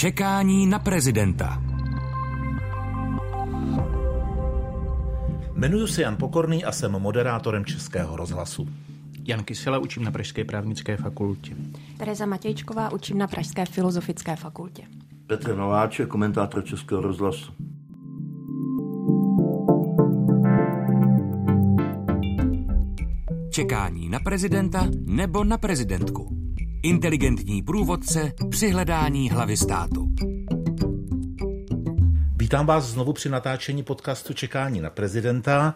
Čekání na prezidenta. Jmenuji se Jan Pokorný a jsem moderátorem Českého rozhlasu. Jan Kysela, učím na Pražské právnické fakultě. Tereza Matějčková, učím na Pražské filozofické fakultě. Petr Nováček, komentátor Českého rozhlasu. Čekání na prezidenta nebo na prezidentku. Inteligentní průvodce při hledání hlavy státu. Vítám vás znovu při natáčení podcastu Čekání na prezidenta.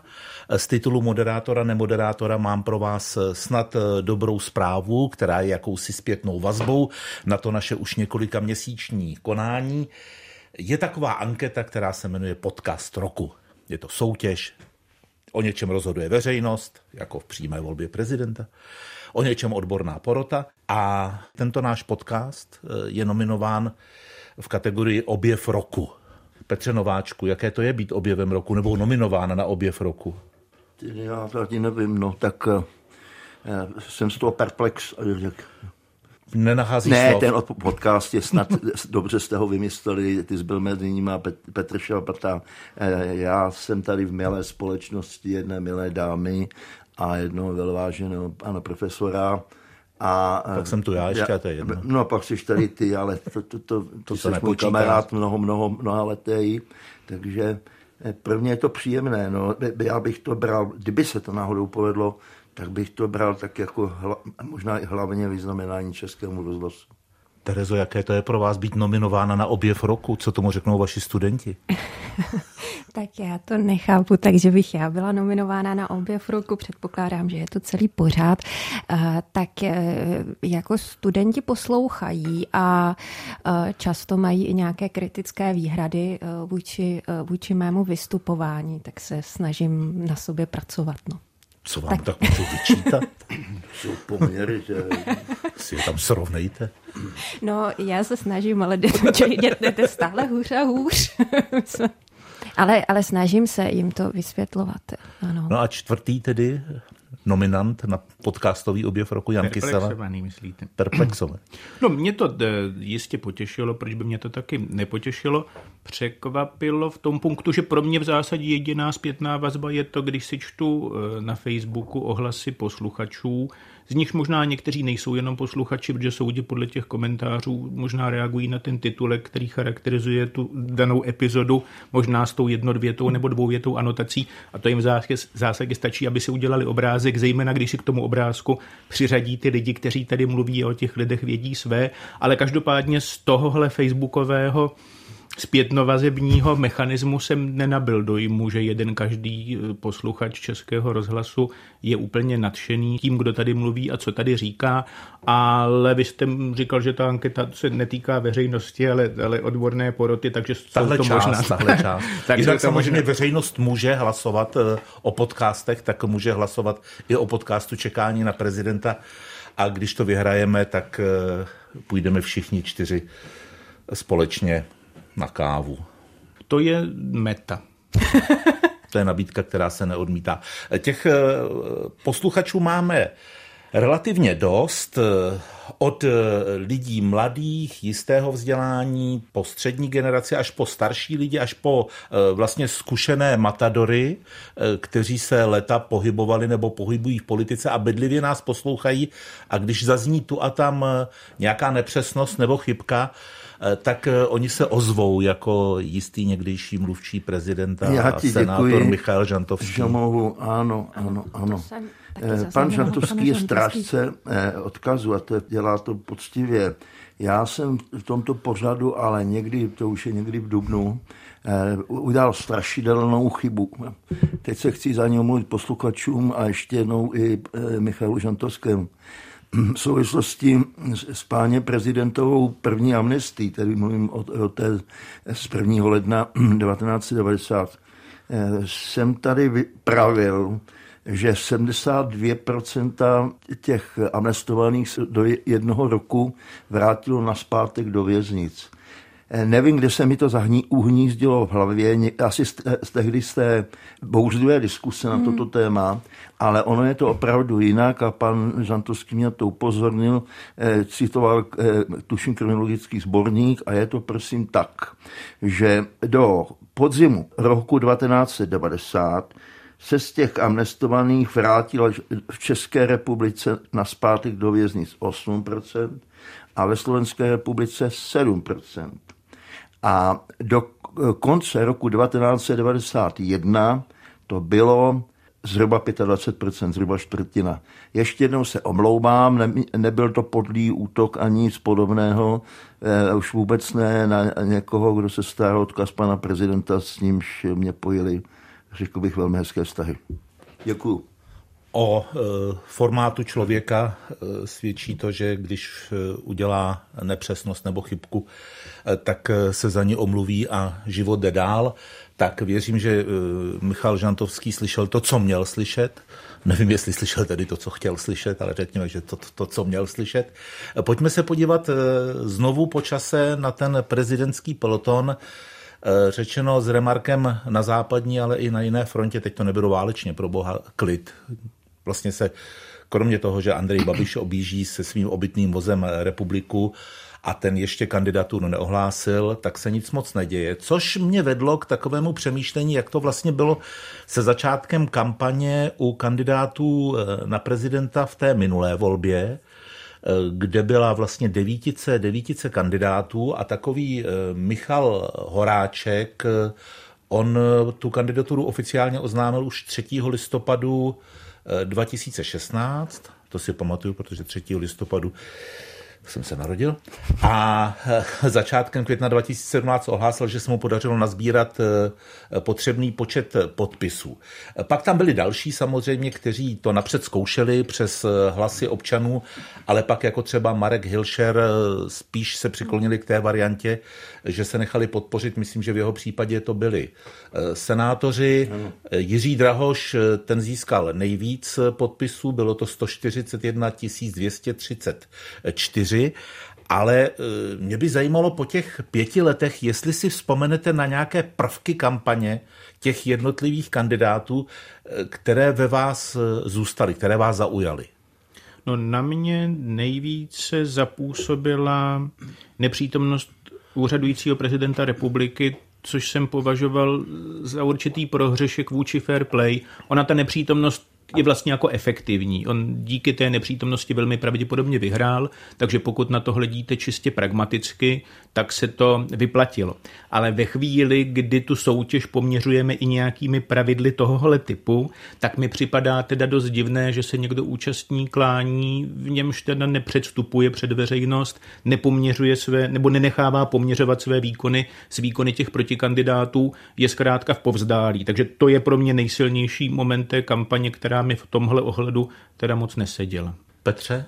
Z titulu moderátora, nemoderátora mám pro vás snad dobrou zprávu, která je jakousi zpětnou vazbou na to naše už několika měsíční konání. Je taková anketa, která se jmenuje Podcast roku. Je to soutěž, o něčem rozhoduje veřejnost, jako v přímé volbě prezidenta, o něčem odborná porota a tento náš podcast je nominován v kategorii Objev roku. Petře Nováčku, jaké to je být objevem roku nebo nominována na objev roku? Já tady nevím, jsem z toho perplex. Nenachází slov. Ten podcast je snad, dobře jste ho vymysleli, ty zbyl mezi nimi a Petr Šalpatán. Já jsem tady v milé společnosti jedné milé dámy a jednoho velváženého pana profesora. A pak jsem tu já ještě a to je jedno. No a pak jsi tady ty, ale to jsi můj kamarád mnoha letej, takže pro mě je to příjemné. No. Já bych to bral, kdyby se to náhodou povedlo, tak bych to bral tak jako možná i hlavně vyznamenání Českému rozhlasu. Terezo, jaké to je pro vás být nominována na objev roku? Co tomu řeknou vaši studenti? Tak já to nechápu, takže bych já byla nominována na objev roku, předpokládám, že je to celý pořád, tak jako studenti poslouchají a často mají i nějaké kritické výhrady vůči mému vystupování, tak se snažím na sobě pracovat, no. Co vám tak můžu vyčítat? Jsou poměry, že si je tam srovnejte. No, já se snažím, ale jdete stále hůř a hůř. Ale snažím se jim to vysvětlovat. Ano. No a čtvrtý tedy nominant na podcastový objev roku Jan Kysela. Perplexovaný, myslíte? Perplexovaný. No, mě to jistě potěšilo, proč by mě to taky nepotěšilo. Překvapilo v tom punktu, že pro mě v zásadě jediná zpětná vazba je to, když si čtu na Facebooku ohlasy posluchačů, z nich možná někteří nejsou jenom posluchači, protože soudě podle těch komentářů možná reagují na ten titulek, který charakterizuje tu danou epizodu, možná s tou jednodvětou nebo dvouvětou anotací a to jim v zásadě stačí, aby si udělali obrázek, zejména když si k tomu obrázku přiřadí ty lidi, kteří tady mluví a o těch lidech vědí své, ale každopádně z tohohle facebookového zpětnovazebního mechanismu jsem nenabyl dojmu, že jeden každý posluchač Českého rozhlasu je úplně nadšený tím, kdo tady mluví a co tady říká, ale vy jste říkal, že ta anketa se netýká veřejnosti, ale odborné poroty, takže tahle jsou to možná. Jinak samozřejmě veřejnost může hlasovat o podcastech, tak může hlasovat i o podcastu Čekání na prezidenta a když to vyhrajeme, tak půjdeme všichni čtyři společně na kávu. To je meta. To je nabídka, která se neodmítá. Těch posluchačů máme relativně dost. Od lidí mladých, jistého vzdělání, po střední generaci, až po starší lidi, až po vlastně zkušené matadory, kteří se leta pohybovali nebo pohybují v politice a bedlivě nás poslouchají. A když zazní tu a tam nějaká nepřesnost nebo chybka, tak oni se ozvou jako jistý někdejší mluvčí prezidenta a senátor Michal Žantovský. Já mohu, ano. Pan Žantovský je strážce odkazu a to dělá to poctivě. Já jsem v tomto pořadu, ale někdy, to už je někdy v dubnu, udělal strašidelnou chybu. Teď se chci za ní omluvit posluchačům a ještě jednou i Michalu Žantovskému. V souvislosti s páně prezidentovou první amnestii, tedy mluvím o té z 1. ledna 1990, jsem tady vypravil, že 72% těch amnestovaných do jednoho roku vrátilo nazpátek do věznic. Nevím, kde se mi to uhnízdilo v hlavě, asi z tehdy z té bouřlivé diskuse na toto téma, ale ono je to opravdu jinak a pan Žantovský mě to upozornil, citoval tuším kriminologický sborník a je to prosím tak, že do podzimu roku 1990 se z těch amnestovaných vrátilo v České republice nazpátek do věznic 8% a ve Slovenské republice 7%. A do konce roku 1991 to bylo zhruba 25%, zhruba čtvrtina. Ještě jednou se omlouvám, nebyl to podlý útok ani nic podobného, už vůbec ne na někoho, kdo se staral odkaz pana prezidenta, s nímž mě pojili, řekl bych, velmi hezké vztahy. Děkuju. O formátu člověka svědčí to, že když udělá nepřesnost nebo chybku, tak se za ní omluví a život jde dál. Tak věřím, že Michal Žantovský slyšel to, co měl slyšet. Nevím, jestli slyšel tedy to, co chtěl slyšet, ale řekněme, že to, co měl slyšet. Pojďme se podívat znovu po čase na ten prezidentský peloton, řečeno s remarkem na západní, ale i na jiné frontě, teď to nebylo válečně, pro boha, klid. Vlastně se, kromě toho, že Andrej Babiš objíždí se svým obytným vozem republiku a ten ještě kandidaturu neohlásil, tak se nic moc neděje. Což mě vedlo k takovému přemýšlení, jak to vlastně bylo se začátkem kampaně u kandidátů na prezidenta v té minulé volbě, kde byla vlastně devítice kandidátů a takový Michal Horáček, on tu kandidaturu oficiálně oznámil už 3. listopadu 2016, to si pamatuju, protože 3. listopadu jsem se narodil, a začátkem května 2017 ohlásil, že se mu podařilo nazbírat potřebný počet podpisů. Pak tam byli další samozřejmě, kteří to napřed zkoušeli přes hlasy občanů, ale pak jako třeba Marek Hilšer spíš se přiklonili k té variantě, že se nechali podpořit, myslím, že v jeho případě to byli senátoři. Jiří Drahoš, ten získal nejvíc podpisů, bylo to 141 234, ale mě by zajímalo po těch 5 letech, jestli si vzpomenete na nějaké prvky kampaně těch jednotlivých kandidátů, které ve vás zůstaly, které vás zaujaly. No, na mě nejvíce zapůsobila nepřítomnost úřadujícího prezidenta republiky, což jsem považoval za určitý prohřešek vůči fair play. Ona ta nepřítomnost je vlastně jako efektivní. On díky té nepřítomnosti velmi pravděpodobně vyhrál, takže pokud na to hledíte čistě pragmaticky, tak se to vyplatilo. Ale ve chvíli, kdy tu soutěž poměřujeme i nějakými pravidly tohohle typu, tak mi připadá teda dost divné, že se někdo účastní klání, v němž teda nepředstupuje před veřejnost, nepoměřuje své, nebo nenechává poměřovat své výkony s výkony těch protikandidátů, je zkrátka v povzdálí. Takže to je pro mě nejsilnější moment té kampaně, která mi v tomhle ohledu teda moc neseděla. Petře?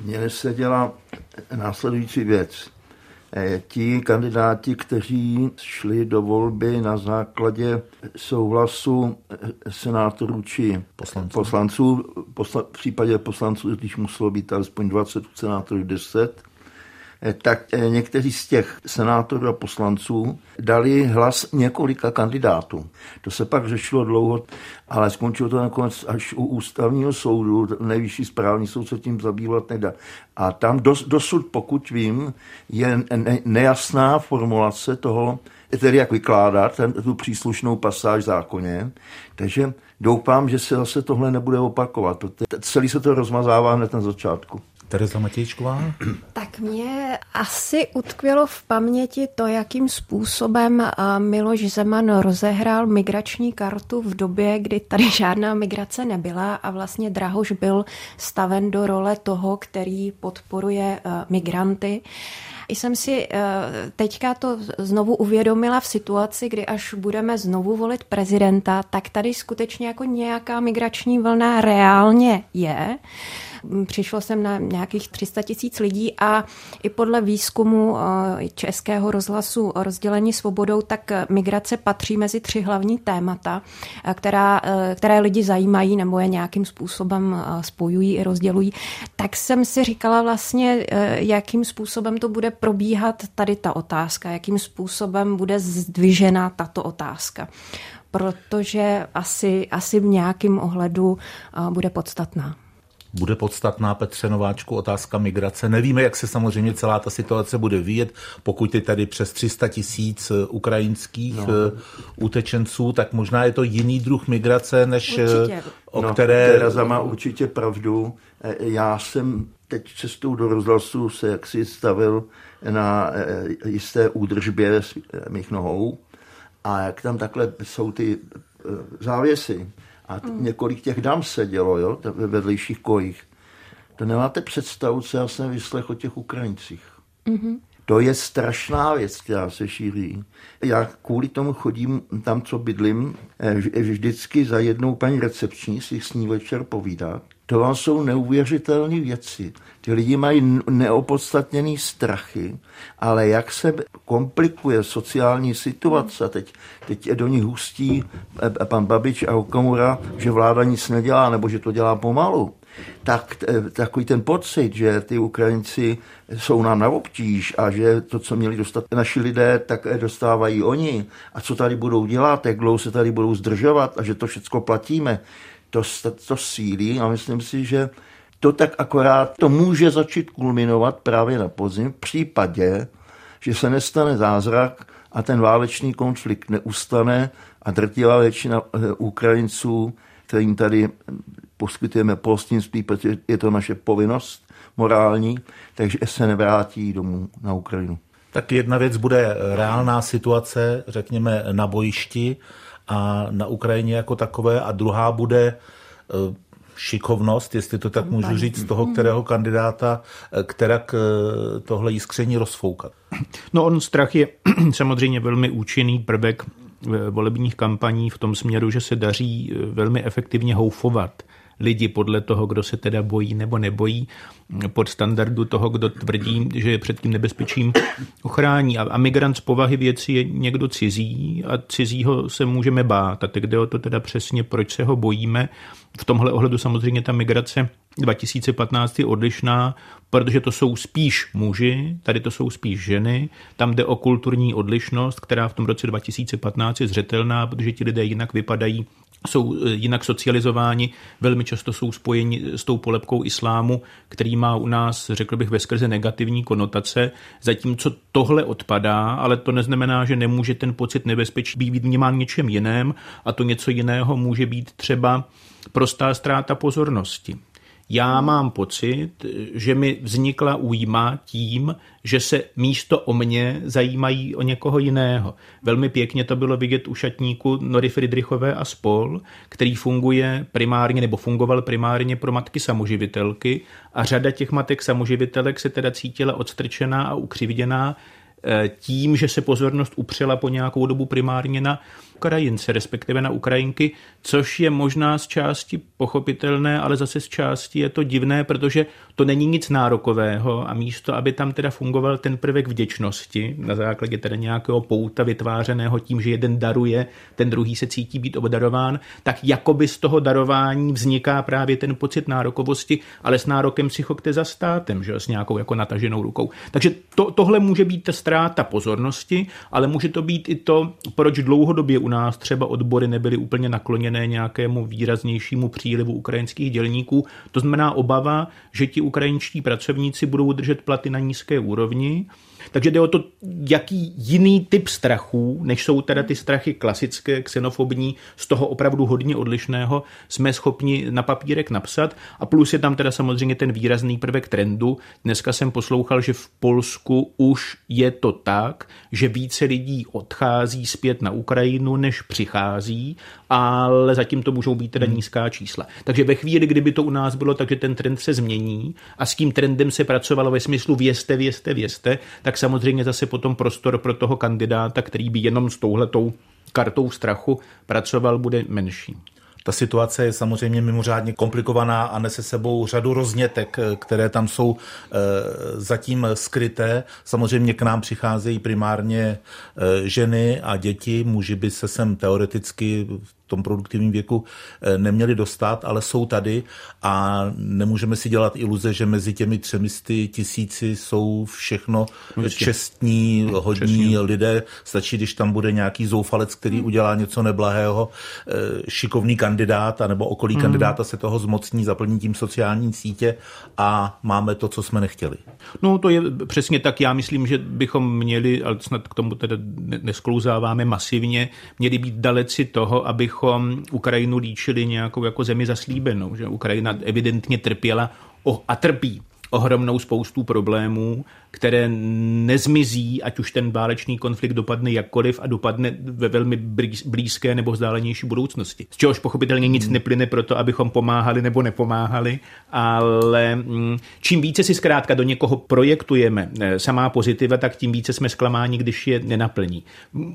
Mně neseděla následující věc. Ti kandidáti, kteří šli do volby na základě souhlasu senátorů či poslanců, v případě poslanců, když muselo být alespoň 20, senátorů 10, tak někteří z těch senátorů a poslanců dali hlas několika kandidátů. To se pak řešilo dlouho, ale skončilo to nakonec až u ústavního soudu, nejvyšší správní soud se tím zabývat nedá. A tam dosud, pokud vím, je nejasná formulace toho, tedy jak vykládat tu příslušnou pasáž v zákoně. Takže doufám, že se zase tohle nebude opakovat. Celý se to rozmazává hned na začátku. Tereza Matějčková? Tak mě asi utkvělo v paměti to, jakým způsobem Miloš Zeman rozehrál migrační kartu v době, kdy tady žádná migrace nebyla a vlastně Drahoš byl staven do role toho, který podporuje migranty. I jsem si teďka to znovu uvědomila v situaci, kdy až budeme znovu volit prezidenta, tak tady skutečně jako nějaká migrační vlna reálně je. Přišlo sem na nějakých 300 000 lidí a i podle výzkumu Českého rozhlasu Rozděleni svobodou, tak migrace patří mezi 3 hlavní témata, které lidi zajímají nebo je nějakým způsobem spojují i rozdělují. Tak jsem si říkala vlastně, jakým způsobem to bude probíhat tady ta otázka, jakým způsobem bude zdvižena tato otázka, protože asi v nějakém ohledu bude podstatná. Bude podstatná, Petře Nováčku, otázka migrace. Nevíme, jak se samozřejmě celá ta situace bude vyvíjet. Pokud je tady přes 300 000 ukrajinských utečenců, tak možná je to jiný druh migrace, než určitě. Které... Tereza má určitě pravdu. Já jsem teď cestou do rozhlasu se jaksi stavil na jisté údržbě mých nohou. A jak tam takhle jsou ty závěsy a několik těch dam sedělo, jo, ve vedlejších kojích. To nemáte představu, co já jsem vyslechl o těch Ukrajincích. Mm-hmm. To je strašná věc, která se šíří. Já kvůli tomu chodím tam, co bydlím, vždycky za jednou paní recepční si s ní večer povídat. To vám jsou neuvěřitelné věci. Ty lidi mají neopodstatněné strachy, ale jak se komplikuje sociální situace, teď do ní hustí pan Babiš a Okamura, že vláda nic nedělá, nebo že to dělá pomalu, tak takový ten pocit, že ty Ukrajinci jsou nám na obtíž a že to, co měli dostat naši lidé, tak dostávají oni. A co tady budou dělat, jak dlouho se tady budou zdržovat a že to všecko platíme. To sílí a myslím si, že to tak akorát to může začít kulminovat právě na podzim v případě, že se nestane zázrak a ten válečný konflikt neustane a drtivá většina Ukrajinců, kterým tady poskytujeme pohostinství, protože je to naše povinnost morální, takže se nevrátí domů na Ukrajinu. Tak jedna věc bude reálná situace, řekněme, na bojišti a na Ukrajině jako takové a druhá bude šikovnost, jestli to tak můžu říct, z toho, kterého kandidáta, kterak tohle jiskření rozfoukat. No on strach je samozřejmě velmi účinný prvek volebních kampaní v tom směru, že se daří velmi efektivně houfovat lidi podle toho, kdo se teda bojí nebo nebojí, pod standardu toho, kdo tvrdí, že je před tím nebezpečím ochrání. A migrant z povahy věci je někdo cizí a cizího se můžeme bát. A teď jde o to teda přesně, proč se ho bojíme. V tomhle ohledu samozřejmě ta migrace 2015 je odlišná, protože to jsou spíš muži, tady to jsou spíš ženy. Tam jde o kulturní odlišnost, která v tom roce 2015 je zřetelná, protože ti lidé jinak vypadají, jsou jinak socializováni, velmi často jsou spojeni s tou polepkou islámu, který má u nás, řekl bych, veskrze negativní konotace, zatímco tohle odpadá, ale to neznamená, že nemůže ten pocit nebezpečí být vnímán něčem jiném a to něco jiného může být třeba prostá ztráta pozornosti. Já mám pocit, že mi vznikla újma tím, že se místo o mě zajímají o někoho jiného. Velmi pěkně to bylo vidět u šatníku Nory Fridrichové a spol, který fungoval primárně pro matky samoživitelky a řada těch matek samoživitelek se teda cítila odstrčená a ukřivděná tím, že se pozornost upřela po nějakou dobu primárně na Ukrajince, respektive na Ukrajinky, což je možná z části pochopitelné, ale zase z části je to divné, protože to není nic nárokového a místo, aby tam teda fungoval ten prvek vděčnosti na základě teda nějakého pouta vytvářeného tím, že jeden daruje, ten druhý se cítí být obdarován, tak jakoby z toho darování vzniká právě ten pocit nárokovosti, ale s nárokem si choďte za státem, že? S nějakou jako nataženou rukou. Takže tohle může být ta ztráta pozornosti, ale může to být i to, proč dlouhodobě u nás třeba odbory nebyly úplně nakloněné nějakému výraznějšímu přílivu ukrajinských dělníků. To znamená obava, že ti ukrajinští pracovníci budou držet platy na nízké úrovni. Takže jde o to, jaký jiný typ strachů, než jsou teda ty strachy klasické, xenofobní, z toho opravdu hodně odlišného, jsme schopni na papírek napsat. A plus je tam teda samozřejmě ten výrazný prvek trendu. Dneska jsem poslouchal, že v Polsku už je to tak, že více lidí odchází zpět na Ukrajinu, než přichází, ale zatím to můžou být teda nízká čísla. Takže ve chvíli, kdyby to u nás bylo, takže ten trend se změní a s tím trendem se pracovalo ve smyslu vězte, tak samozřejmě zase potom prostor pro toho kandidáta, který by jenom s touhletou kartou strachu pracoval, bude menší. Ta situace je samozřejmě mimořádně komplikovaná a nese sebou řadu roznětek, které tam jsou zatím skryté. Samozřejmě k nám přicházejí primárně ženy a děti, muži by se sem teoreticky v tom produktivním věku neměli dostat, ale jsou tady a nemůžeme si dělat iluze, že mezi těmi 300 000 jsou všechno čestní, hodní lidé. Stačí, když tam bude nějaký zoufalec, který udělá něco neblahého, šikovný kandidát anebo okolí kandidáta se toho zmocní, zaplní tím sociální sítě a máme to, co jsme nechtěli. No to je přesně tak. Já myslím, že bychom měli, ale snad k tomu teda nesklouzáváme masivně, měli být daleci toho, abychom Ukrajinu líčili nějakou jako zemi zaslíbenou, že Ukrajina evidentně trpěla a trpí ohromnou spoustu problémů, které nezmizí, ať už ten válečný konflikt dopadne jakkoliv a dopadne ve velmi blízké nebo vzdálenější budoucnosti. Z čehož pochopitelně nic neplyne pro to, abychom pomáhali nebo nepomáhali, ale čím více si zkrátka do někoho projektujeme samá pozitiva, tak tím více jsme zklamáni, když je nenaplní.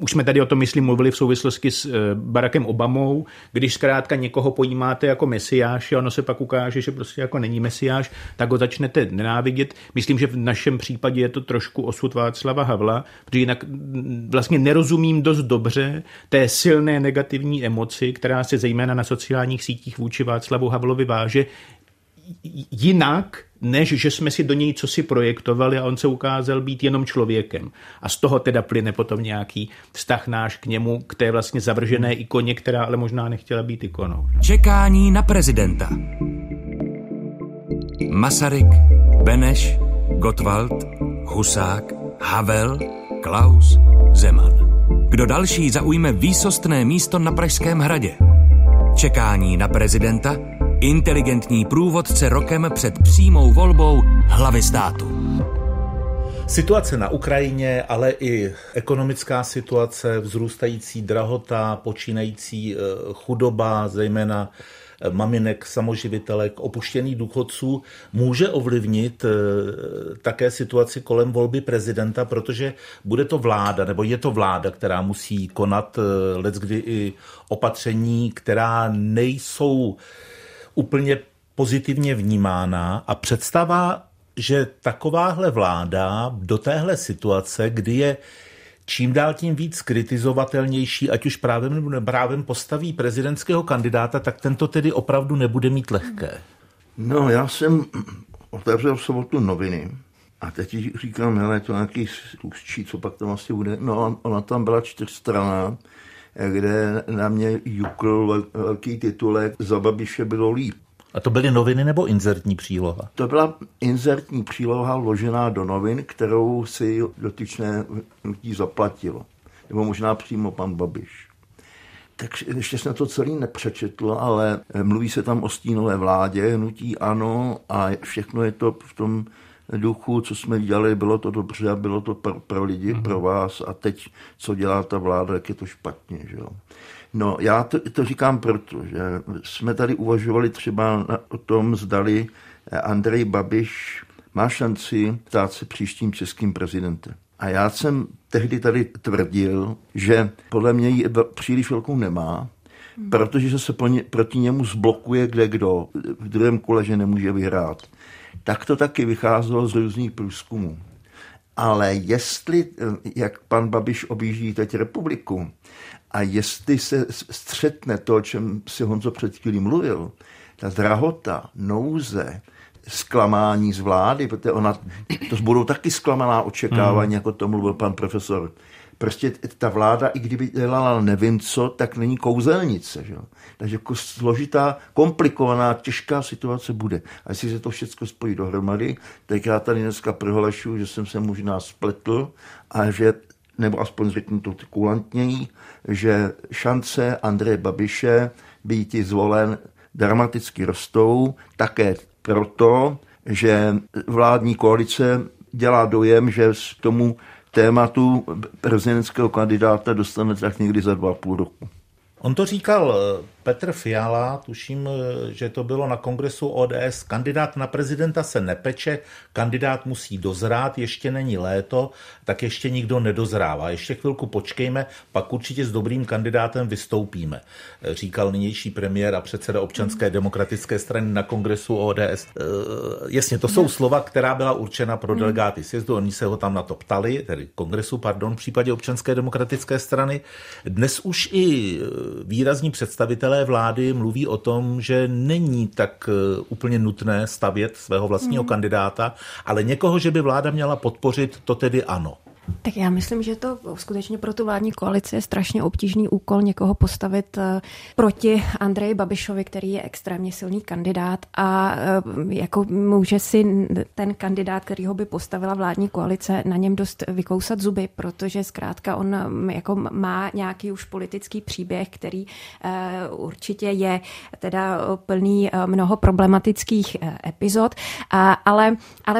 Už jsme tady o tom, myslím, mluvili v souvislosti s Barackem Obamou, když zkrátka někoho pojímáte jako mesiáš a ono se pak ukáže, že prostě jako není mesiáš, tak ho začnete nenávidět. Myslím, že v našem případě je to trošku osud Václava Havla, protože jinak vlastně nerozumím dost dobře té silné negativní emoci, která se zejména na sociálních sítích vůči Václavu Havlovi váže jinak, než že jsme si do něj cosi projektovali a on se ukázal být jenom člověkem. A z toho teda plyne potom nějaký vztah náš k němu, k té vlastně zavržené ikoně, která ale možná nechtěla být ikonou. Čekání na prezidenta. Masaryk, Beneš, Gottwald, Husák, Havel, Klaus, Zeman. Kdo další zaujme výsostné místo na Pražském hradě? Čekání na prezidenta, inteligentní průvodce rokem před přímou volbou hlavy státu. Situace na Ukrajině, ale i ekonomická situace, vzrůstající drahota, počínající chudoba, zejména maminek, samoživitelek, opuštěných důchodců, může ovlivnit také situaci kolem volby prezidenta, protože bude to vláda, nebo je to vláda, která musí konat leckdy i opatření, která nejsou úplně pozitivně vnímána a představa, že takováhle vláda do téhle situace, kdy je čím dál tím víc kritizovatelnější, ať už právem nebo neprávem postaví prezidentského kandidáta, tak tento tedy opravdu nebude mít lehké. No, já jsem otevřel v sobotu noviny a teď říkám, hele, to nějaký tlučí, co pak tam vlastně bude. No, ona tam byla 4strana, kde na mě jukl velký titulek Za Babiše bylo líp. A to byly noviny nebo inzertní příloha? To byla inzertní příloha vložená do novin, kterou si dotyčné hnutí zaplatilo. Nebo možná přímo pan Babiš. Takže ještě jsem to celý nepřečetl, ale mluví se tam o stínové vládě, hnutí ANO a všechno je to v tom duchu, co jsme dělali, bylo to dobře a bylo to pro lidi, pro vás a teď, co dělá ta vláda, jak je to špatně, že jo. No, já to říkám proto, že jsme tady uvažovali třeba o tom, zdali Andrej Babiš má šanci stát se příštím českým prezidentem. A já jsem tehdy tady tvrdil, že podle mě ji příliš velkou nemá, protože se proti němu zblokuje kdekdo v druhém kole, že nemůže vyhrát. Tak to taky vycházelo z různých průzkumů. Ale jestli, jak pan Babiš objíždí teď republiku, a jestli se střetne to, o čem si Honzo před chvílí mluvil, ta drahota, nouze, zklamání z vlády, protože ona, to budou taky zklamaná očekávání, jako to mluvil pan profesor. Prostě ta vláda, i kdyby dělala nevím co, tak není kouzelnice. Že? Takže jako složitá, komplikovaná, těžká situace bude. A jestli se to všechno spojí dohromady, tak já tady dneska prohlašuju, že jsem se možná spletl a že nebo aspoň řeknu to kulantněji, že šance Andreje Babiše být zvolen dramaticky rostou, také proto, že vládní koalice dělá dojem, že k tomu tématu prezidentského kandidáta dostane tak někdy za 2,5 roku. On to říkal Petr Fiala, tuším, že to bylo na kongresu ODS, kandidát na prezidenta se nepeče, kandidát musí dozrát, ještě není léto, tak ještě nikdo nedozrává. Ještě chvilku počkejme, pak určitě s dobrým kandidátem vystoupíme, říkal nynější premiér a předseda Občanské demokratické strany na kongresu ODS. Jasně, to jsou slova, která byla určena pro delegáty sjezdu, oni se ho tam na to ptali, tedy kongresu, pardon, v případě Občanské demokratické strany. Dnes už i výrazní představitelé vlády mluví o tom, že není tak úplně nutné stavět svého vlastního kandidáta, ale někoho, že by vláda měla podpořit, to tedy ano. Tak já myslím, že to skutečně pro tu vládní koalici je strašně obtížný úkol někoho postavit proti Andreji Babišovi, který je extrémně silný kandidát a jako může si ten kandidát, který ho by postavila vládní koalice, na něm dost vykousat zuby, protože zkrátka on jako má nějaký už politický příběh, který určitě je teda plný mnoho problematických epizod, ale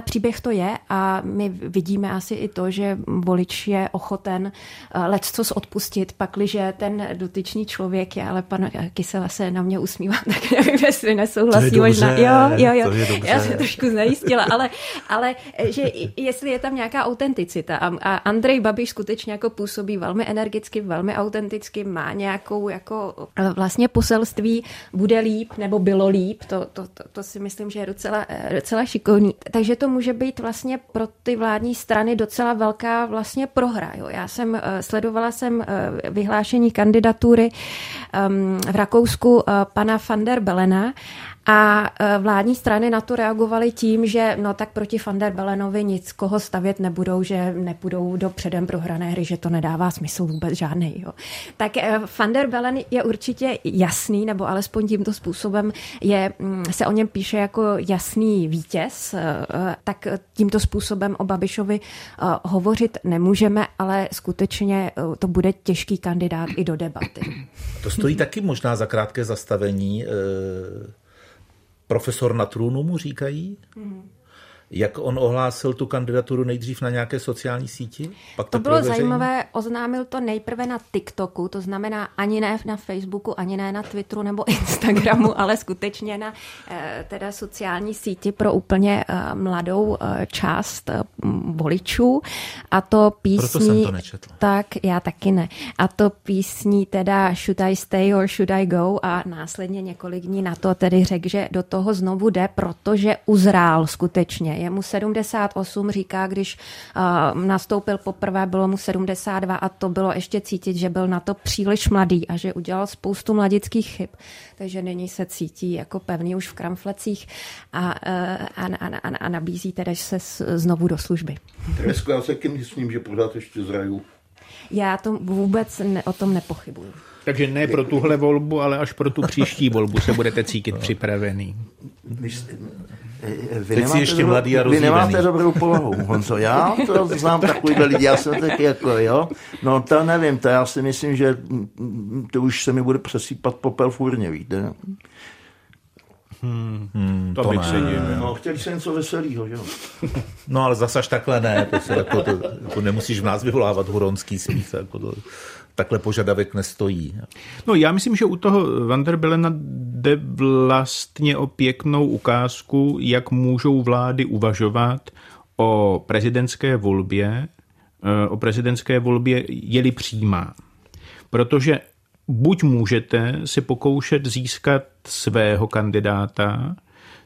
příběh to je a my vidíme asi i to, že volič je ochoten leccos odpustit, pakliže ten dotyčný člověk je, ale pan Kysela se na mě usmívá, tak nevím, jestli nesouhlasí. To je dobře, možná. Jo, já se trošku znejistila, ale že jestli je tam nějaká autenticita a Andrej Babiš skutečně jako působí velmi energicky, velmi autenticky, má nějakou jako vlastně poselství, bude líp nebo bylo líp, to si myslím, že je docela šikovný. Takže to může být vlastně pro ty vládní strany docela velká vlastně prohra. Jo. Já jsem sledovala vyhlášení kandidatury v Rakousku pana Van der Bellena a vládní strany na to reagovaly tím, že no tak proti Van der Bellenovi nic koho stavět nebudou, že nepůjdou do předem prohrané hry, že to nedává smysl vůbec žádnej. Jo. Tak Van der Bellen je určitě jasný, nebo alespoň tímto způsobem se o něm píše jako jasný vítěz, tak tímto způsobem o Babišovi hovořit nemůžeme, ale skutečně to bude těžký kandidát i do debaty. To stojí taky možná za krátké zastavení. Profesor na trůnu mu říkají? Jak on ohlásil tu kandidaturu nejdřív na nějaké sociální síti? Pak to bylo proveřejný. Zajímavé, oznámil to nejprve na TikToku, to znamená ani ne na Facebooku, ani ne na Twitteru nebo Instagramu, ale skutečně na teda sociální síti pro úplně mladou část voličů. A to písní... Proto jsem to nečetla. Tak, já taky ne. A to písní teda Should I Stay or Should I Go a následně několik dní na to tedy řekl, že do toho znovu jde, protože uzrál skutečně. Jemu 78, říká, když nastoupil poprvé, bylo mu 72 a to bylo ještě cítit, že byl na to příliš mladý a že udělal spoustu mladických chyb. Takže nyní se cítí jako pevný už v kramflecích a nabízí teda se znovu do služby. Teresko, já se taky myslím, že pořád ještě zraju. Já to vůbec o tom nepochybuju. Takže ne pro tuhle volbu, ale až pro tu příští volbu se budete cítit připravený. Teď jsi ještě mladý a rozjívený. Vy nemáte dobrou polohu, Honzo. Já to znám takovýhle lidi, já jsem taky jako, jo. No to nevím, to já si myslím, že to už se mi bude přesýpat popel v urně, víte. To bych se dím. No, chtěl jsem něco veselýho, že jo. No ale zase až takhle ne, to nemusíš v nás vyvolávat huronský smích, jako to... Takhle požadavek nestojí. No já myslím, že u toho Van der Bellena jde vlastně o pěknou ukázku, jak můžou vlády uvažovat o prezidentské volbě, je-li přímá. Protože buď můžete si pokoušet získat svého kandidáta,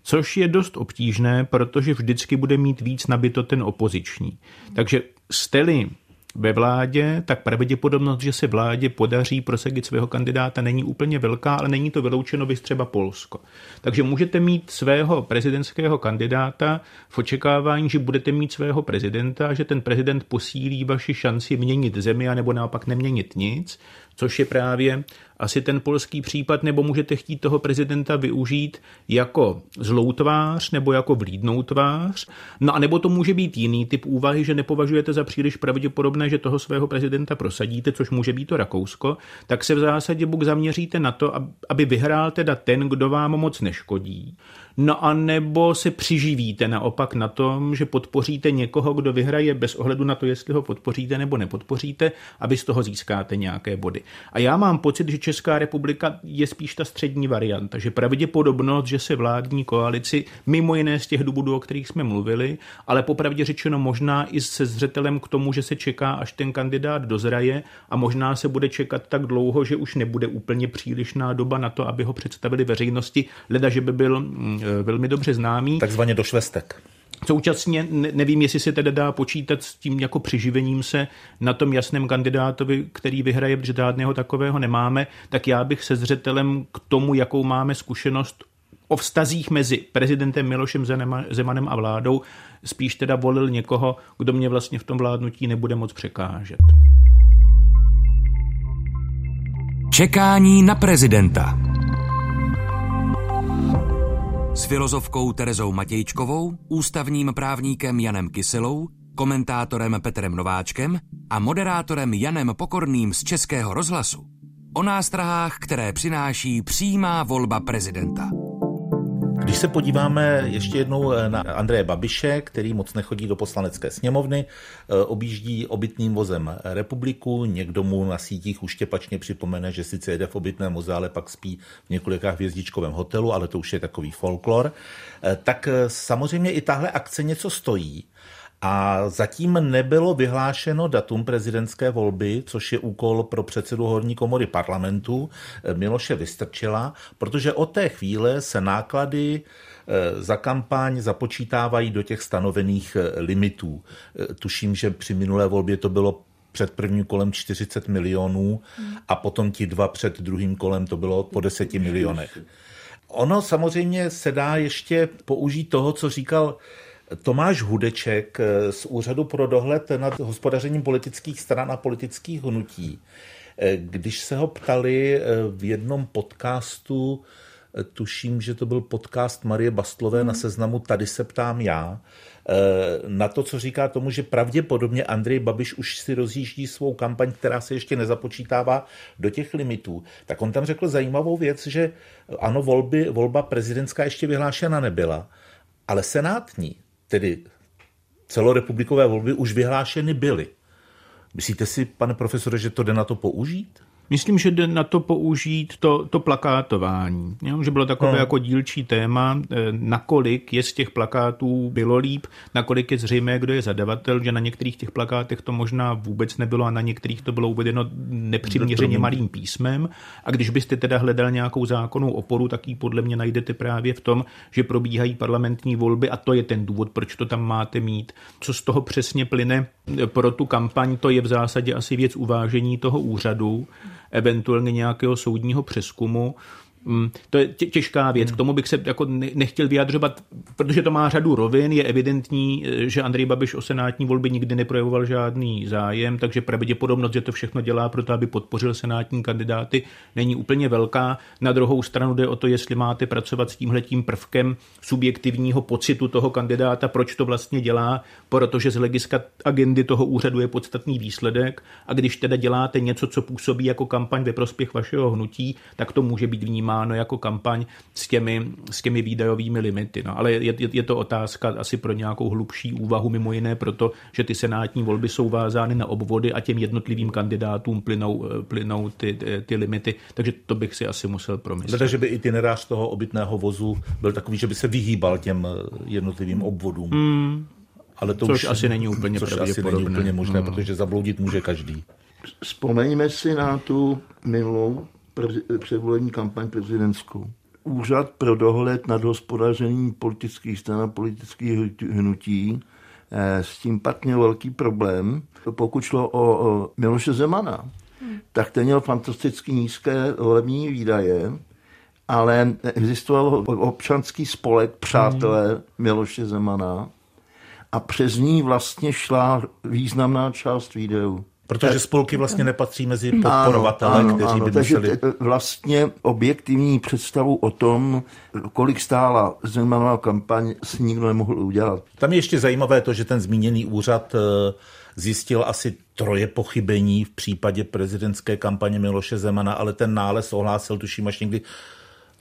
což je dost obtížné, protože vždycky bude mít víc nabito ten opoziční. Takže jste-li ve vládě, tak pravděpodobnost, že se vládě podaří prosadit svého kandidáta, není úplně velká, ale není to vyloučeno vys třeba Polsko. Takže můžete mít svého prezidentského kandidáta v očekávání, že budete mít svého prezidenta, že ten prezident posílí vaši šanci měnit zemi anebo naopak neměnit nic, což je právě asi ten polský případ, nebo můžete chtít toho prezidenta využít jako zlou tvář nebo jako vlídnou tvář. No a nebo to může být jiný typ úvahy, že nepovažujete za příliš pravděpodobné, že toho svého prezidenta prosadíte, což může být to Rakousko, tak se v zásadě buď zaměříte na to, aby vyhrál teda ten, kdo vám moc neškodí, No a nebo se přiživíte naopak na tom, že podpoříte někoho, kdo vyhraje bez ohledu na to, jestli ho podpoříte nebo nepodpoříte, a vy z toho získáte nějaké body. A já mám pocit, že Česká republika je spíš ta střední varianta, že pravděpodobnost, že se vládní koalici, mimo jiné z těch důvodů, o kterých jsme mluvili, ale popravdě řečeno možná i se zřetelem k tomu, že se čeká, až ten kandidát dozraje, a možná se bude čekat tak dlouho, že už nebude úplně přílišná doba na to, aby ho představili veřejnosti, leda že by byl velmi dobře známý. Takzvaně do švestek. Současně nevím, jestli se teda dá počítat s tím jako přiživením se na tom jasném kandidátovi, který vyhraje, protože žádného takového nemáme, tak já bych se zřetelem k tomu, jakou máme zkušenost o vztazích mezi prezidentem Milošem Zemanem a vládou, spíš teda volil někoho, kdo mě vlastně v tom vládnutí nebude moc překážet. Čekání na prezidenta. S filozofkou Terezou Matějčkovou, ústavním právníkem Janem Kyselou, komentátorem Petrem Nováčkem a moderátorem Janem Pokorným z Českého rozhlasu o nástrahách, které přináší přímá volba prezidenta. Když se podíváme ještě jednou na Andreje Babiše, který moc nechodí do Poslanecké sněmovny, objíždí obytným vozem republiku, někdo mu na sítích uštěpačně připomene, že sice jede v obytném voze, ale pak spí v několika hvězdičkovém hotelu, ale to už je takový folklor. Tak samozřejmě i tahle akce něco stojí. A zatím nebylo vyhlášeno datum prezidentské volby, což je úkol pro předsedu horní komory parlamentu Miloše Vystrčila, protože od té chvíle se náklady za kampaň započítávají do těch stanovených limitů. Tuším, že při minulé volbě to bylo před prvním kolem 40 milionů a potom ti dva před druhým kolem to bylo po 10 milionech. Ono samozřejmě se dá ještě použít toho, co říkal Tomáš Hudeček z Úřadu pro dohled nad hospodařením politických stran a politických hnutí. Když se ho ptali v jednom podcastu, tuším, že to byl podcast Marie Bastlové na Seznamu Tady se ptám já, na to, co říká tomu, že pravděpodobně Andrej Babiš už si rozjíždí svou kampaň, která se ještě nezapočítává do těch limitů. Tak on tam řekl zajímavou věc, že ano, volba prezidentská ještě vyhlášena nebyla, ale senátní, tedy celorepublikové volby, už vyhlášeny byly. Myslíte si, pane profesore, že to jde na to použít? Myslím, že jde na to použít to plakátování. Jo? Že bylo takové jako dílčí téma, nakolik je z těch plakátů bylo líp, nakolik je zřejmé, kdo je zadavatel, že na některých těch plakátech to možná vůbec nebylo a na některých to bylo uvedeno nepřiměřeně malým písmem. A když byste teda hledal nějakou zákonnou oporu, tak ji podle mě najdete právě v tom, že probíhají parlamentní volby a to je ten důvod, proč to tam máte mít. Co z toho přesně plyne pro tu kampaň, to je v zásadě asi věc uvážení toho úřadu, eventuálně nějakého soudního přezkumu. To je těžká věc, k tomu bych se jako nechtěl vyjadřovat, protože to má řadu rovin, je evidentní, že Andrej Babiš o senátní volby nikdy neprojevoval žádný zájem, takže pravděpodobnost, že to všechno dělá proto, aby podpořil senátní kandidáty, není úplně velká. Na druhou stranu jde o to, jestli máte pracovat s tímhletím prvkem subjektivního pocitu toho kandidáta, proč to vlastně dělá, protože z hlediska agendy toho úřadu je podstatný výsledek a když teda děláte něco, co působí jako kampaň ve prospěch vašeho hnutí, tak to může být vnímáno jako kampaň s těmi výdajovými limity. No, ale je to otázka asi pro nějakou hlubší úvahu, mimo jiné proto, že ty senátní volby jsou vázány na obvody a těm jednotlivým kandidátům plynou ty limity, takže to bych si asi musel promyslet. Takže by itinerář toho obytného vozu byl takový, že by se vyhýbal těm jednotlivým obvodům. Ale to což už asi není úplně možné, protože zabloudit může každý. Vzpomeňme si na tu minulou předvolební kampaň prezidentskou. Úřad pro dohled nad hospodařením politických stran a politických hnutí s tím pak měl velký problém. Pokud šlo o Miloše Zemana, tak ten měl fantasticky nízké volební výdaje, ale existoval občanský spolek Přátelé Miloše Zemana a přes ní vlastně šla významná část výdajů. Protože spolky vlastně nepatří mezi podporovatele, kteří by museli... Takže vlastně objektivní představu o tom, kolik stála Zemanová kampaň, si nikdo nemohl udělat. Tam je ještě zajímavé to, že ten zmíněný úřad zjistil asi 3 pochybení v případě prezidentské kampaně Miloše Zemana, ale ten nález ohlásil tuším až někdy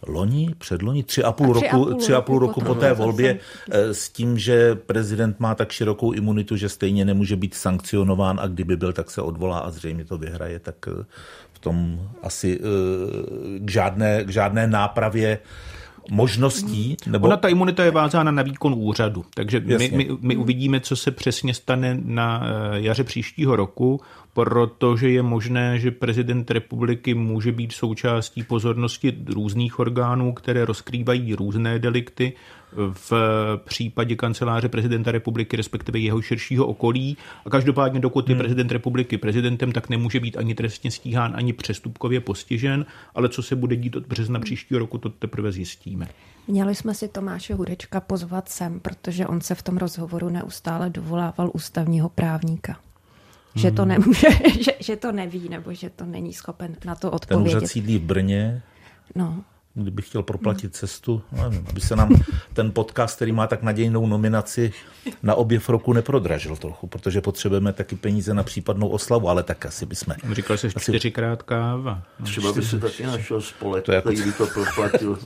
loni, předloni, 3,5 roku po té volbě s tím, že prezident má tak širokou imunitu, že stejně nemůže být sankcionován a kdyby byl, tak se odvolá a zřejmě to vyhraje, tak v tom asi k žádné nápravě možností. Nebo... Ona ta imunita je vázána na výkon úřadu, takže my uvidíme, co se přesně stane na jaře příštího roku, protože je možné, že prezident republiky může být součástí pozornosti různých orgánů, které rozkrývají různé delikty. V případě kanceláře prezidenta republiky, respektive jeho širšího okolí. A každopádně, dokud je prezident republiky prezidentem, tak nemůže být ani trestně stíhán, ani přestupkově postižen, ale co se bude dít od března příštího roku, to teprve zjistíme. Měli jsme si Tomáše Hudečka pozvat sem, protože on se v tom rozhovoru neustále dovolával ústavního právníka. Že to nemůže, že to neví, nebo že to není schopen na to odpovědět. Ten úřad sídlí v Brně. No. Kdybych chtěl proplatit cestu, nevím, aby se nám ten podcast, který má tak nadějnou nominaci na Objev roku, neprodražil trochu, protože potřebujeme taky peníze na případnou oslavu, ale tak asi bychom... Říkal jsi 4x káva. Třeba by se taky našel spolek, který by to proplatil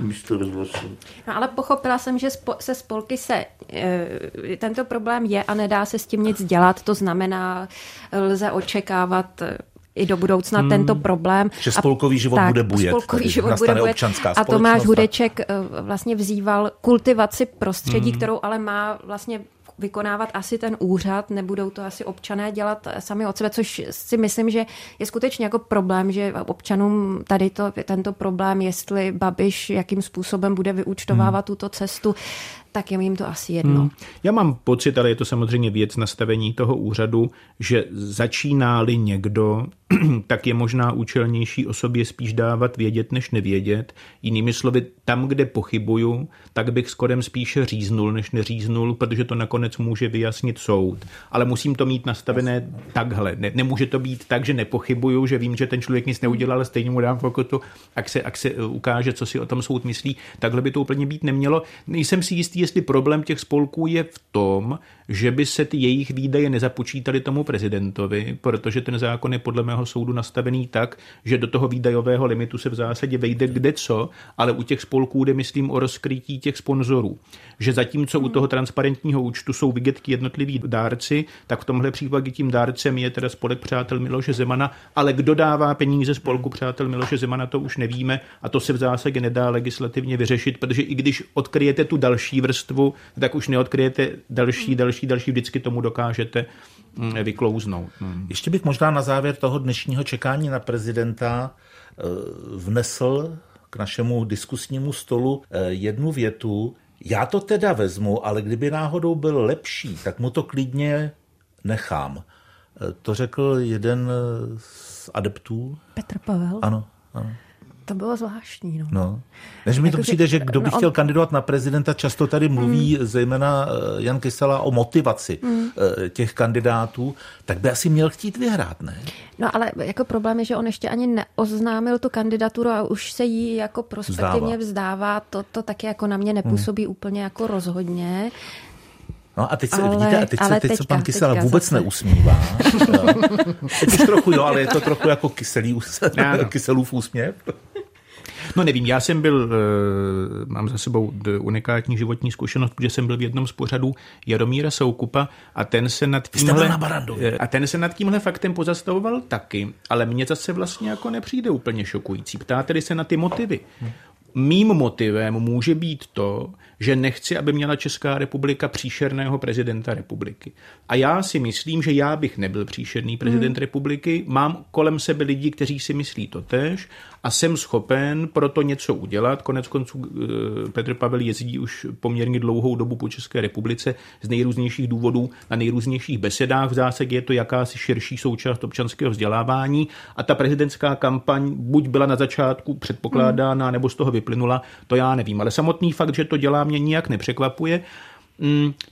místo rozhlasu. No ale pochopila jsem, že se spolky se... Tento problém je a nedá se s tím nic dělat, to znamená, lze očekávat... i do budoucna tento problém. Že spolkový život bude bujet. A Tomáš Hudeček vlastně vzýval kultivaci prostředí, kterou ale má vlastně vykonávat asi ten úřad, nebudou to asi občané dělat sami od sebe, což si myslím, že je skutečně jako problém, že občanům tady tento problém, jestli Babiš, jakým způsobem bude vyúčtovávat tuto cestu, tak je jim to asi jedno. Já mám pocit, ale je to samozřejmě věc nastavení toho úřadu, že začíná-li někdo, tak je možná účelnější osobě spíš dávat vědět, než nevědět. Jinými slovy, tam, kde pochybuju, tak bych skorem spíše říznul, než neříznul, protože to nakonec může vyjasnit soud. Ale musím to mít nastavené takhle. Nemůže to být tak, že nepochybuju, že vím, že ten člověk nic neudělal, ale stejně mu dám pokutu, ak se ukáže, co si o tom soud myslí. Takhle by to úplně být nemělo. Nejsem si jistý, jestli problém těch spolků je v tom, že by se ty jejich výdaje nezapočítaly tomu prezidentovi, protože ten zákon je podle mého soudu nastavený tak, že do toho výdajového limitu se v zásadě vejde kde co, ale u těch spolků jde, myslím, o rozkrytí těch sponzorů. Že zatímco u toho transparentního účtu jsou vidětky jednotliví dárci, tak v tomhle případě tím dárcem je teda spolek Přátel Miloše Zemana, ale kdo dává peníze spolku Přátel Miloše Zemana, to už nevíme a to se v zásadě nedá legislativně vyřešit, protože i když odkryjete tu další vrstvu, tak už neodkryjete další, vždycky tomu dokážete vyklouznout. Ještě bych možná na závěr toho dnešního čekání na prezidenta vnesl k našemu diskusnímu stolu jednu větu. Já to teda vezmu, ale kdyby náhodou byl lepší, tak mu to klidně nechám. To řekl jeden z adeptů. Petr Pavel. Ano. To bylo zvláštní. No. Než mi to přijde, že kdo by chtěl kandidovat na prezidenta, často tady mluví zejména Jan Kysela o motivaci těch kandidátů, tak by asi měl chtít vyhrát, ne? No ale jako problém je, že on ještě ani neoznámil tu kandidaturu a už se jí jako prospektivně vzdává. To taky jako na mě nepůsobí úplně jako rozhodně. No a teď se, ale, vidíte, teď se pan Kysela vůbec neusmívá. Teď už trochu jo, ale je to trochu jako Kyselův úsměv. No nevím, já jsem byl, mám za sebou unikátní životní zkušenost, protože jsem byl v jednom z pořadů Jadomíra Soukupa a ten se nad tímhle faktem pozastavoval taky, ale mně zase vlastně jako nepřijde úplně šokující. Ptáte-li se na ty motivy. Mým motivem může být to, že nechci, aby měla Česká republika příšerného prezidenta republiky. A já si myslím, že já bych nebyl příšerný prezident republiky, mám kolem sebe lidi, kteří si myslí totéž a jsem schopen pro to něco udělat. Koneckonců Petr Pavel jezdí už poměrně dlouhou dobu po České republice z nejrůznějších důvodů na nejrůznějších besedách. V zásadě je to jakási širší součást občanského vzdělávání a ta prezidentská kampaň buď byla na začátku předpokládána, nebo z toho vyplynula, to já nevím. Ale samotný fakt, že to dělá, mě nijak nepřekvapuje.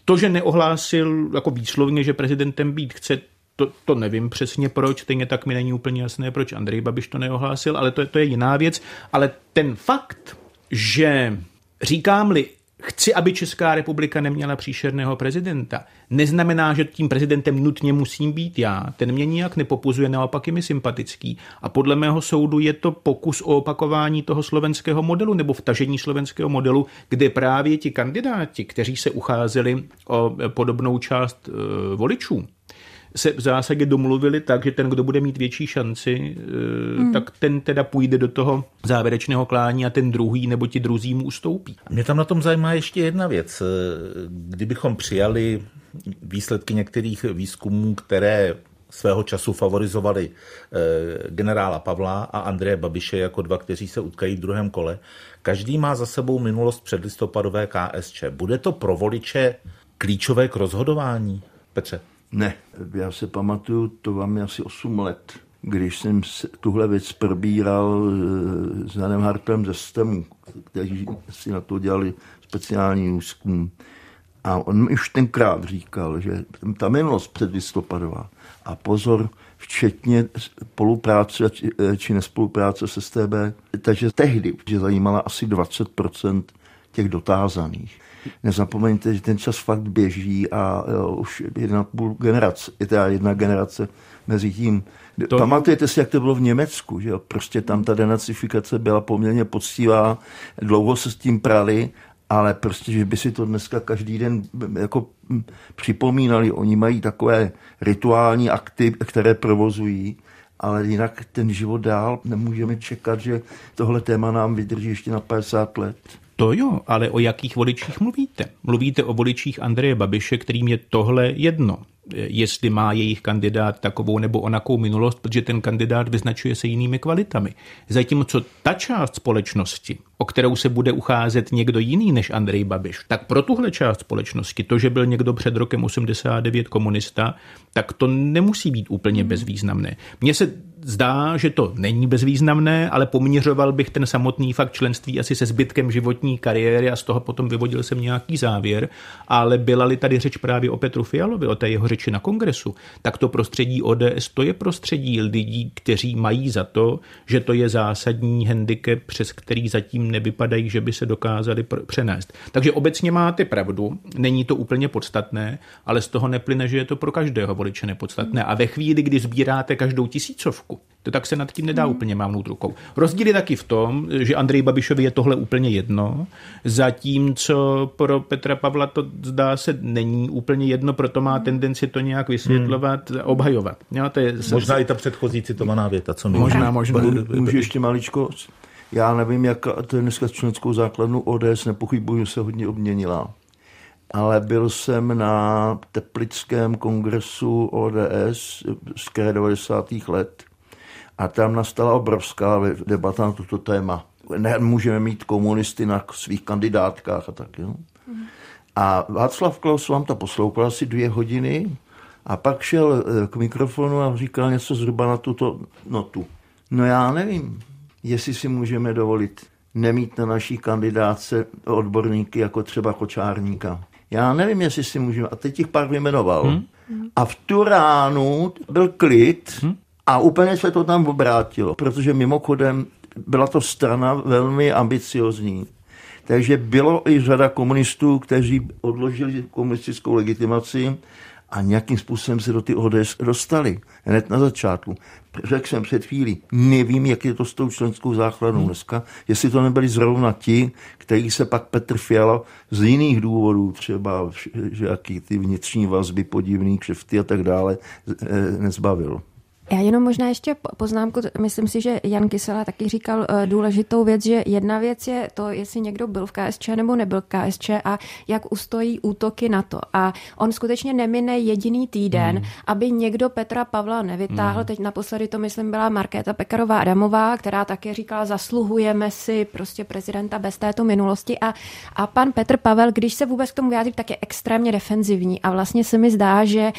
To, že neohlásil jako výslovně, že prezidentem být chce, to nevím přesně proč, stejně tak mi není úplně jasné, proč Andrej Babiš to neohlásil, ale to je jiná věc. Ale ten fakt, že říkám-li chci, aby Česká republika neměla příšerného prezidenta. Neznamená, že tím prezidentem nutně musím být já. Ten mě nijak nepopuzuje, naopak je mi sympatický. A podle mého soudu je to pokus o opakování toho slovenského modelu nebo vtažení slovenského modelu, kde právě ti kandidáti, kteří se ucházeli o podobnou část voličů, se v zásadě domluvili tak, že ten, kdo bude mít větší šanci, tak ten teda půjde do toho závěrečného klání a ten druhý nebo ti druzí mu ustoupí. Mě tam na tom zajímá ještě jedna věc. Kdybychom přijali výsledky některých výzkumů, které svého času favorizovali generála Pavla a Andreje Babiše jako dva, kteří se utkají v druhém kole, každý má za sebou minulost předlistopadové KSČ. Bude to pro voliče klíčové k rozhodování? Petře? Ne, já se pamatuju, to vám je asi 8 let, když jsem tuhle věc probíral s Janem Hartlem ze STEMu, kteří si na to dělali speciální výzkum. A on mi už tenkrát říkal, že ta minulost předlistopadová, a pozor, včetně spolupráce či nespolupráce s STB, takže tehdy že zajímala asi 20% těch dotázaných. Nezapomeňte, že ten čas fakt běží a už jedna generace mezi tím. To... Pamatujete si, jak to bylo v Německu, že jo? Prostě tam ta denacifikace byla poměrně poctivá, dlouho se s tím prali, ale prostě, že by si to dneska každý den jako připomínali. Oni mají takové rituální akty, které provozují, ale jinak ten život dál, nemůžeme čekat, že tohle téma nám vydrží ještě na 50 let. To jo, ale o jakých voličích mluvíte? Mluvíte o voličích Andreje Babiše, kterým je tohle jedno, jestli má jejich kandidát takovou nebo onakou minulost, protože ten kandidát vyznačuje se jinými kvalitami. Zatímco ta část společnosti, o kterou se bude ucházet někdo jiný než Andrej Babiš, tak pro tuhle část společnosti, to, že byl někdo před rokem 89 komunista, tak to nemusí být úplně bezvýznamné. Mně se zdá, že to není bezvýznamné, ale poměřoval bych ten samotný fakt členství asi se zbytkem životní kariéry a z toho potom vyvodil jsem nějaký závěr, ale byla-li tady řeč právě o Petru Fialovi, o té jeho řeči na kongresu, tak to prostředí ODS, to je prostředí lidí, kteří mají za to, že to je zásadní handicap, přes který zatím nevypadají, že by se dokázali přenést. Takže obecně máte pravdu, není to úplně podstatné, ale z toho neplyne, že je to pro každého voliče nepodstatné. A ve chvíli, kdy sbíráte každou tisícovku, to tak se nad tím nedá úplně mávnout rukou. Rozdíl je taky v tom, že Andreji Babišovi je tohle úplně jedno, zatímco pro Petra Pavla to zdá se není úplně jedno, proto má tendenci to nějak vysvětlovat, obhajovat. Jo, to je možná i ta předchozí citovaná věta, co mi možná. Můžu ještě maličko? Já nevím, jak to je dneska členskou základnu ODS, nepochybuju, se hodně obměnila. Ale byl jsem na teplickém kongresu ODS z kraje 90. let a tam nastala obrovská debata na toto téma. Nemůžeme mít komunisty na svých kandidátkách a tak. Jo? A Václav Klaus vám to poslouchal asi 2 hodiny a pak šel k mikrofonu a říkal něco zhruba na tuto notu. No já nevím, jestli si můžeme dovolit nemít na naší kandidáce odborníky jako třeba Kočárníka. Já nevím, jestli si můžeme... A teď těch pár vyjmenoval. A v tu ránu byl klid a úplně se to tam obrátilo, protože mimochodem byla to strana velmi ambiciozní. Takže bylo i řada komunistů, kteří odložili komunistickou legitimaci a nějakým způsobem se do ty ODS dostali. Hned na začátku. Řekl jsem před chvílí, nevím, jak je to s tou členskou základnou dneska, jestli to nebyli zrovna ti, kteří se pak Petr Fiala z jiných důvodů, třeba že jaký ty vnitřní vazby, podivný kšefty a tak dále, nezbavil. Já jenom možná ještě poznámku, myslím si, že Jan Kysela taky říkal důležitou věc, že jedna věc je to, jestli někdo byl v KSČ nebo nebyl v KSČ a jak ustojí útoky na to. A on skutečně nemine jediný týden, aby někdo Petra Pavla nevytáhl. Teď naposledy to, myslím, byla Markéta Pekarová Adamová, která také říkala, zasluhujeme si prostě prezidenta bez této minulosti. A pan Petr Pavel, když se vůbec k tomu vyjádří, tak je extrémně defenzivní a vlastně se mi zdá, že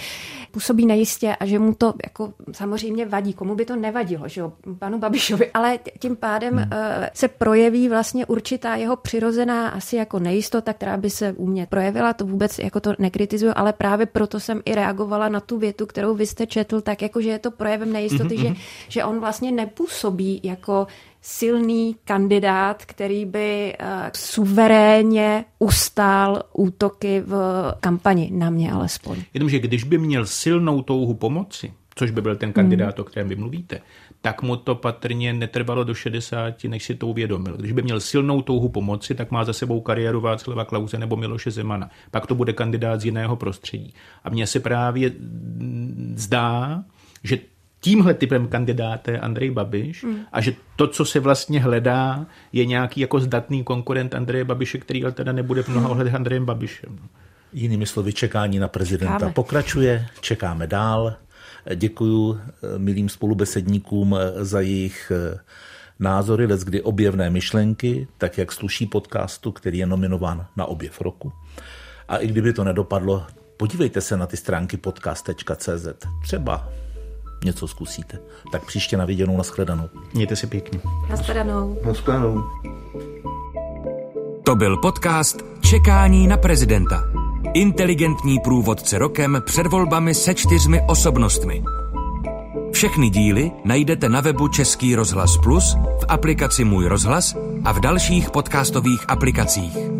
působí nejistě a že mu to jako samozřejmě vadí. Komu by to nevadilo, že jo? Panu Babišovi. Ale tím pádem se projeví vlastně určitá jeho přirozená asi jako nejistota, která by se u mě projevila. To vůbec jako to nekritizuju, ale právě proto jsem i reagovala na tu větu, kterou vy jste četl, tak jako, že je to projevem nejistoty, že on vlastně nepůsobí jako silný kandidát, který by suverénně ustál útoky v kampani, na mě alespoň. Jenomže když by měl silnou touhu pomoci, což by byl ten kandidát, o kterém vy mluvíte, tak mu to patrně netrvalo do 60, než si to uvědomil. Když by měl silnou touhu pomoci, tak má za sebou kariéru Václava Klause nebo Miloše Zemana. Pak to bude kandidát z jiného prostředí. A mně se právě zdá, že tímhle typem kandidáta je Andrej Babiš a že to, co se vlastně hledá, je nějaký jako zdatný konkurent Andreje Babiše, který ale teda nebude v mnoha ohledech Andrejem Babišem. Jinými slovy, čekání na prezidenta pokračuje, čekáme dál. Děkuju milým spolubesedníkům za jejich názory, leckdy objevné myšlenky, tak jak sluší podcastu, který je nominován na Objev roku. A i kdyby to nedopadlo, podívejte se na ty stránky podcast.cz. Třeba něco zkusíte. Tak příště na viděnou, nashledanou. Mějte se pěkně. Nashledanou. To byl podcast Čekání na prezidenta. Inteligentní průvodce rokem před volbami se 4 osobnostmi. Všechny díly najdete na webu Český rozhlas Plus, v aplikaci Můj rozhlas a v dalších podcastových aplikacích.